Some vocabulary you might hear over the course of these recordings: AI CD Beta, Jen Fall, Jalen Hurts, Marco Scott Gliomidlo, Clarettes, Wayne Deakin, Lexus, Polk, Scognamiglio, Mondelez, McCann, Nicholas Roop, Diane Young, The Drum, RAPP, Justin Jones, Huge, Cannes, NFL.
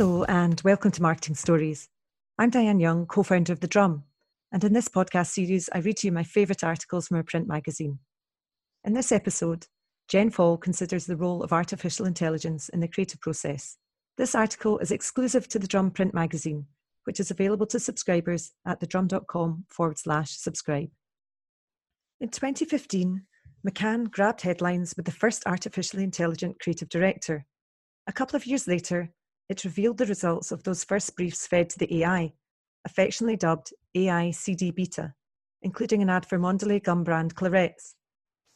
Hello and welcome to Marketing Stories. I'm Diane Young, co-founder of The Drum, and in this podcast series I read to you my favourite articles from our print magazine. In this episode, Jen Fall considers the role of artificial intelligence in the creative process. This article is exclusive to The Drum print magazine, which is available to subscribers at thedrum.com/subscribe. In 2015, McCann grabbed headlines with the first artificially intelligent creative director. A couple of years later, it revealed the results of those first briefs fed to the AI, affectionately dubbed AI CD Beta, including an ad for Mondelez gum brand Clarettes.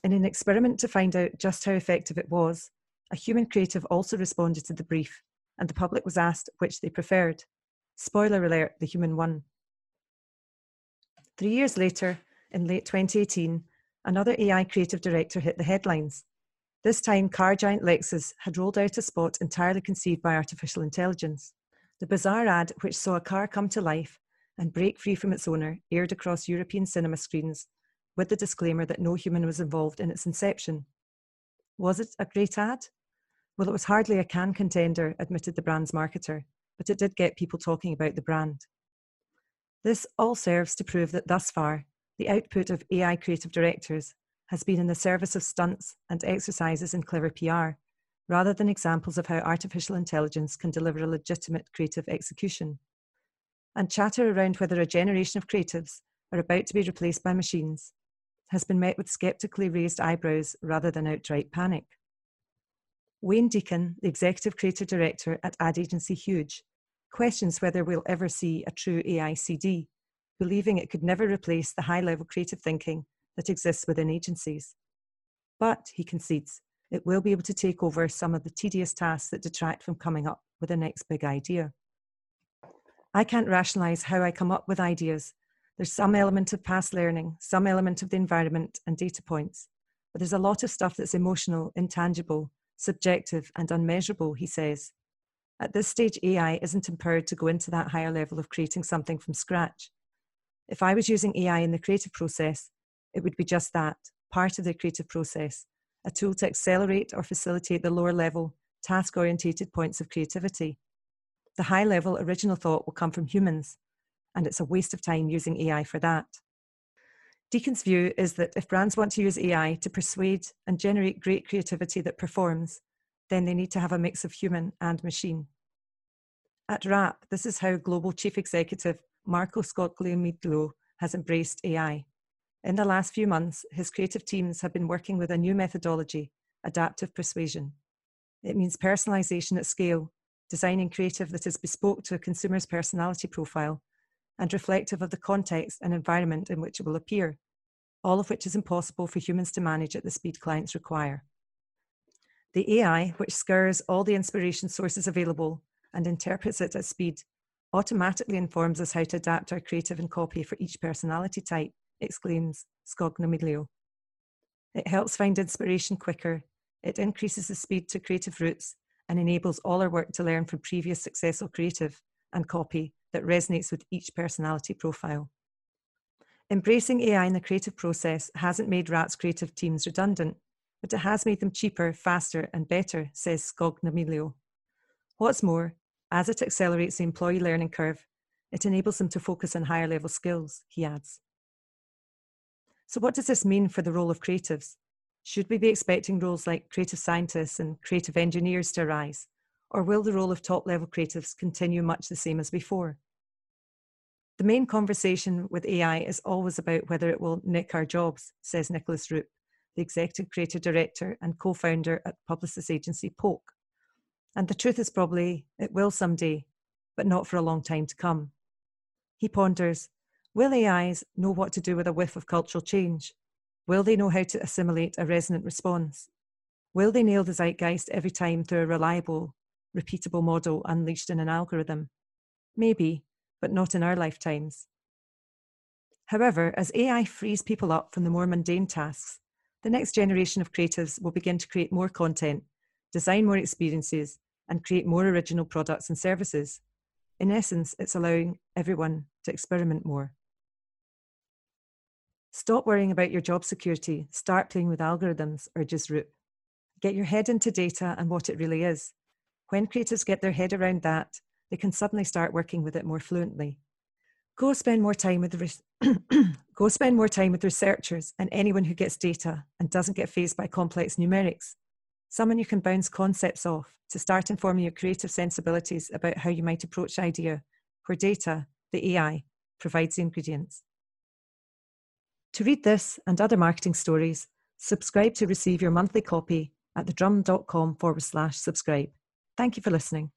In an experiment to find out just how effective it was, a human creative also responded to the brief, and the public was asked which they preferred. Spoiler alert, the human won. 3 years later, in late 2018, another AI creative director hit the headlines. This time, car giant Lexus had rolled out a spot entirely conceived by artificial intelligence. The bizarre ad, which saw a car come to life and break free from its owner, aired across European cinema screens with the disclaimer that no human was involved in its inception. Was it a great ad? Well, it was hardly a Cannes contender, admitted the brand's marketer, but it did get people talking about the brand. This all serves to prove that thus far, the output of AI creative directors has been in the service of stunts and exercises in clever PR, rather than examples of how artificial intelligence can deliver a legitimate creative execution. And chatter around whether a generation of creatives are about to be replaced by machines has been met with skeptically raised eyebrows rather than outright panic. Wayne Deakin, the executive creative director at ad agency Huge, questions whether we'll ever see a true AI CD, believing it could never replace the high-level creative thinking that exists within agencies. But, he concedes, it will be able to take over some of the tedious tasks that detract from coming up with the next big idea. I can't rationalise how I come up with ideas. There's some element of past learning, some element of the environment and data points, but there's a lot of stuff that's emotional, intangible, subjective and unmeasurable, he says. At this stage, AI isn't empowered to go into that higher level of creating something from scratch. If I was using AI in the creative process, it would be just that, part of the creative process, a tool to accelerate or facilitate the lower level, task-orientated points of creativity. The high-level original thought will come from humans, and it's a waste of time using AI for that. Deakin's view is that if brands want to use AI to persuade and generate great creativity that performs, then they need to have a mix of human and machine. At RAPP, this is how global chief executive Marco Scott Gliomidlo has embraced AI. In the last few months, his creative teams have been working with a new methodology, adaptive persuasion. It means personalization at scale, designing creative that is bespoke to a consumer's personality profile and reflective of the context and environment in which it will appear, all of which is impossible for humans to manage at the speed clients require. The AI, which scours all the inspiration sources available and interprets it at speed, automatically informs us how to adapt our creative and copy for each personality type, exclaims Scognamiglio. It helps find inspiration quicker, it increases the speed to creative roots and enables all our work to learn from previous successful creative and copy that resonates with each personality profile. Embracing AI in the creative process hasn't made RAPP's creative teams redundant, but it has made them cheaper, faster and better, says Scognamiglio. What's more, as it accelerates the employee learning curve, it enables them to focus on higher level skills, he adds. So what does this mean for the role of creatives? Should we be expecting roles like creative scientists and creative engineers to arise? Or will the role of top-level creatives continue much the same as before? The main conversation with AI is always about whether it will nick our jobs, says Nicholas Roop, the executive creative director and co-founder at publicist agency Polk. And the truth is probably it will someday, but not for a long time to come. He ponders, will AIs know what to do with a whiff of cultural change? Will they know how to assimilate a resonant response? Will they nail the zeitgeist every time through a reliable, repeatable model unleashed in an algorithm? Maybe, but not in our lifetimes. However, as AI frees people up from the more mundane tasks, the next generation of creatives will begin to create more content, design more experiences, and create more original products and services. In essence, it's allowing everyone to experiment more. Stop worrying about your job security, start playing with algorithms, urges Roop. Get your head into data and what it really is. When creatives get their head around that, they can suddenly start working with it more fluently. Go spend more time with researchers and anyone who gets data and doesn't get fazed by complex numerics. Someone you can bounce concepts off to start informing your creative sensibilities about how you might approach idea, where data, the AI, provides the ingredients. To read this and other marketing stories, subscribe to receive your monthly copy at thedrum.com/subscribe. Thank you for listening.